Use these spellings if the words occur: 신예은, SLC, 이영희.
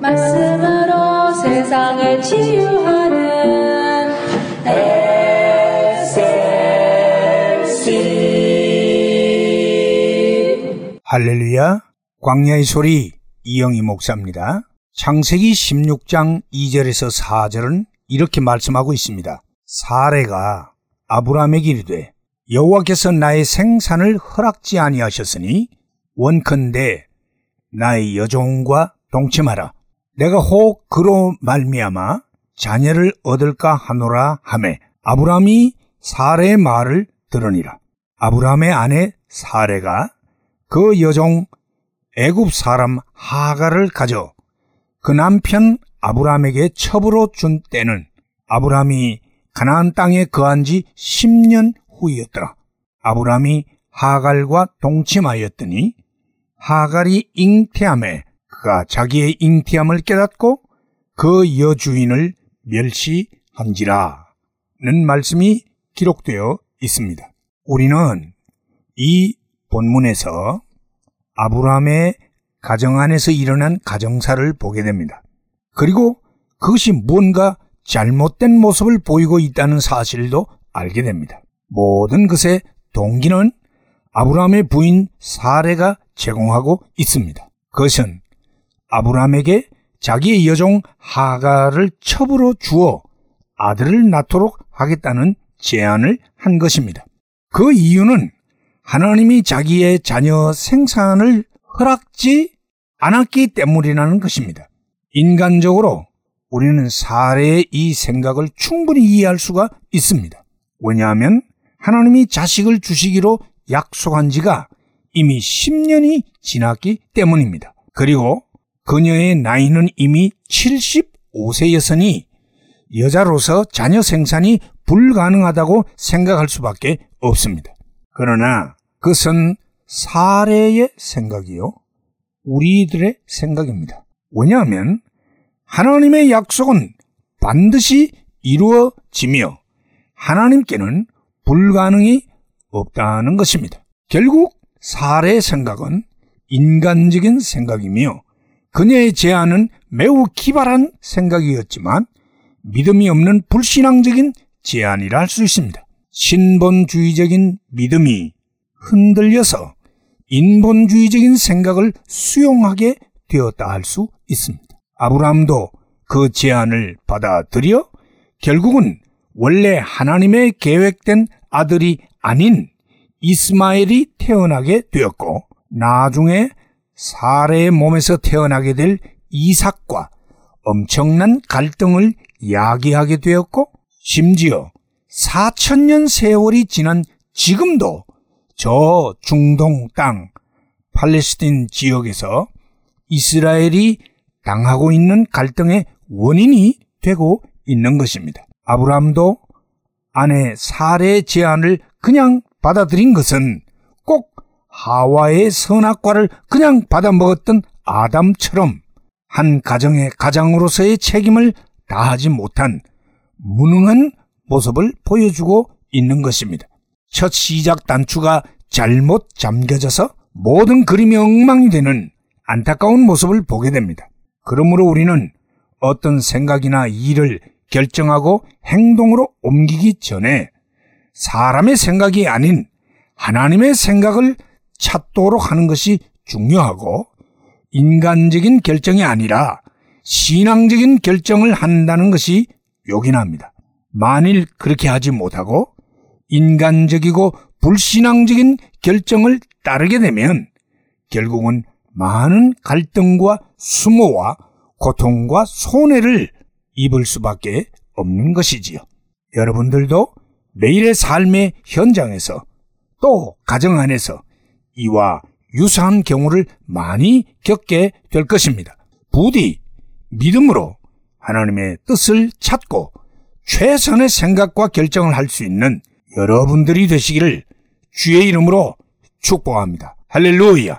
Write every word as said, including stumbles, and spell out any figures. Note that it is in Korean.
말씀으로 세상을 치유하는 에스엘씨 할렐루야 광야의 소리 이영희 목사입니다. 창세기 십육 장 이 절에서 사 절은 이렇게 말씀하고 있습니다. 사레가 아브라함에게 이르되 여호와께서 나의 생산을 허락지 아니하셨으니 원컨대 나의 여종과 동침하라. 내가 혹 그로 말미암아 자녀를 얻을까 하노라 하매 아브라함이 사레의 말을 들으니라. 아브라함의 아내 사레가 그 여종 애굽 사람 하가를 가져 그 남편 아브라함에게 첩으로 준 때는 아브라함이 가나안 땅에 거한 지 십 년 후였더라. 아브라함이 하갈과 동침하였더니 하갈이 잉태함에 그가 자기의 잉태함을 깨닫고 그 여주인을 멸시한지라는 말씀이 기록되어 있습니다. 우리는 이 본문에서 아브라함의 가정 안에서 일어난 가정사를 보게 됩니다. 그리고 그것이 무언가 잘못된 모습을 보이고 있다는 사실도 알게 됩니다. 모든 것의 동기는 아브라함의 부인 사레가 제공하고 있습니다. 그것은 아브라함에게 자기의 여종 하가를 첩으로 주어 아들을 낳도록 하겠다는 제안을 한 것입니다. 그 이유는 하나님이 자기의 자녀 생산을 허락지 않았기 때문이라는 것입니다. 인간적으로 우리는 사레의 이 생각을 충분히 이해할 수가 있습니다. 왜냐하면 하나님이 자식을 주시기로 약속한 지가 이미 십 년이 지났기 때문입니다. 그리고 그녀의 나이는 이미 칠십오 세였으니 여자로서 자녀 생산이 불가능하다고 생각할 수밖에 없습니다. 그러나 그것은 사례의 생각이요, 우리들의 생각입니다. 왜냐하면 하나님의 약속은 반드시 이루어지며 하나님께는 불가능이 없다는 것입니다. 결국 사례의 생각은 인간적인 생각이며 그녀의 제안은 매우 기발한 생각이었지만 믿음이 없는 불신앙적인 제안이라 할 수 있습니다. 신본주의적인 믿음이 흔들려서 인본주의적인 생각을 수용하게 되었다 할 수 있습니다. 아브라함도 그 제안을 받아들여 결국은 원래 하나님의 계획된 아들이 아닌 이스마엘이 태어나게 되었고 나중에 사레의 몸에서 태어나게 될 이삭과 엄청난 갈등을 야기하게 되었고 심지어 사천 년 세월이 지난 지금도 저 중동 땅 팔레스틴 지역에서 이스라엘이 당하고 있는 갈등의 원인이 되고 있는 것입니다. 아브라함도 아내 사레의 제안을 그냥 받아들인 것은 꼭 하와의 선악과를 그냥 받아먹었던 아담처럼 한 가정의 가장으로서의 책임을 다하지 못한 무능한 모습을 보여주고 있는 것입니다. 첫 시작 단추가 잘못 잠겨져서 모든 그림이 엉망이 되는 안타까운 모습을 보게 됩니다. 그러므로 우리는 어떤 생각이나 일을 결정하고 행동으로 옮기기 전에 사람의 생각이 아닌 하나님의 생각을 찾도록 하는 것이 중요하고 인간적인 결정이 아니라 신앙적인 결정을 한다는 것이 요긴합니다. 만일 그렇게 하지 못하고 인간적이고 불신앙적인 결정을 따르게 되면 결국은 많은 갈등과 수모와 고통과 손해를 입을 수밖에 없는 것이지요. 여러분들도 매일의 삶의 현장에서 또 가정 안에서 이와 유사한 경우를 많이 겪게 될 것입니다. 부디 믿음으로 하나님의 뜻을 찾고 최선의 생각과 결정을 할 수 있는 여러분들이 되시기를 주의 이름으로 축복합니다. 할렐루야!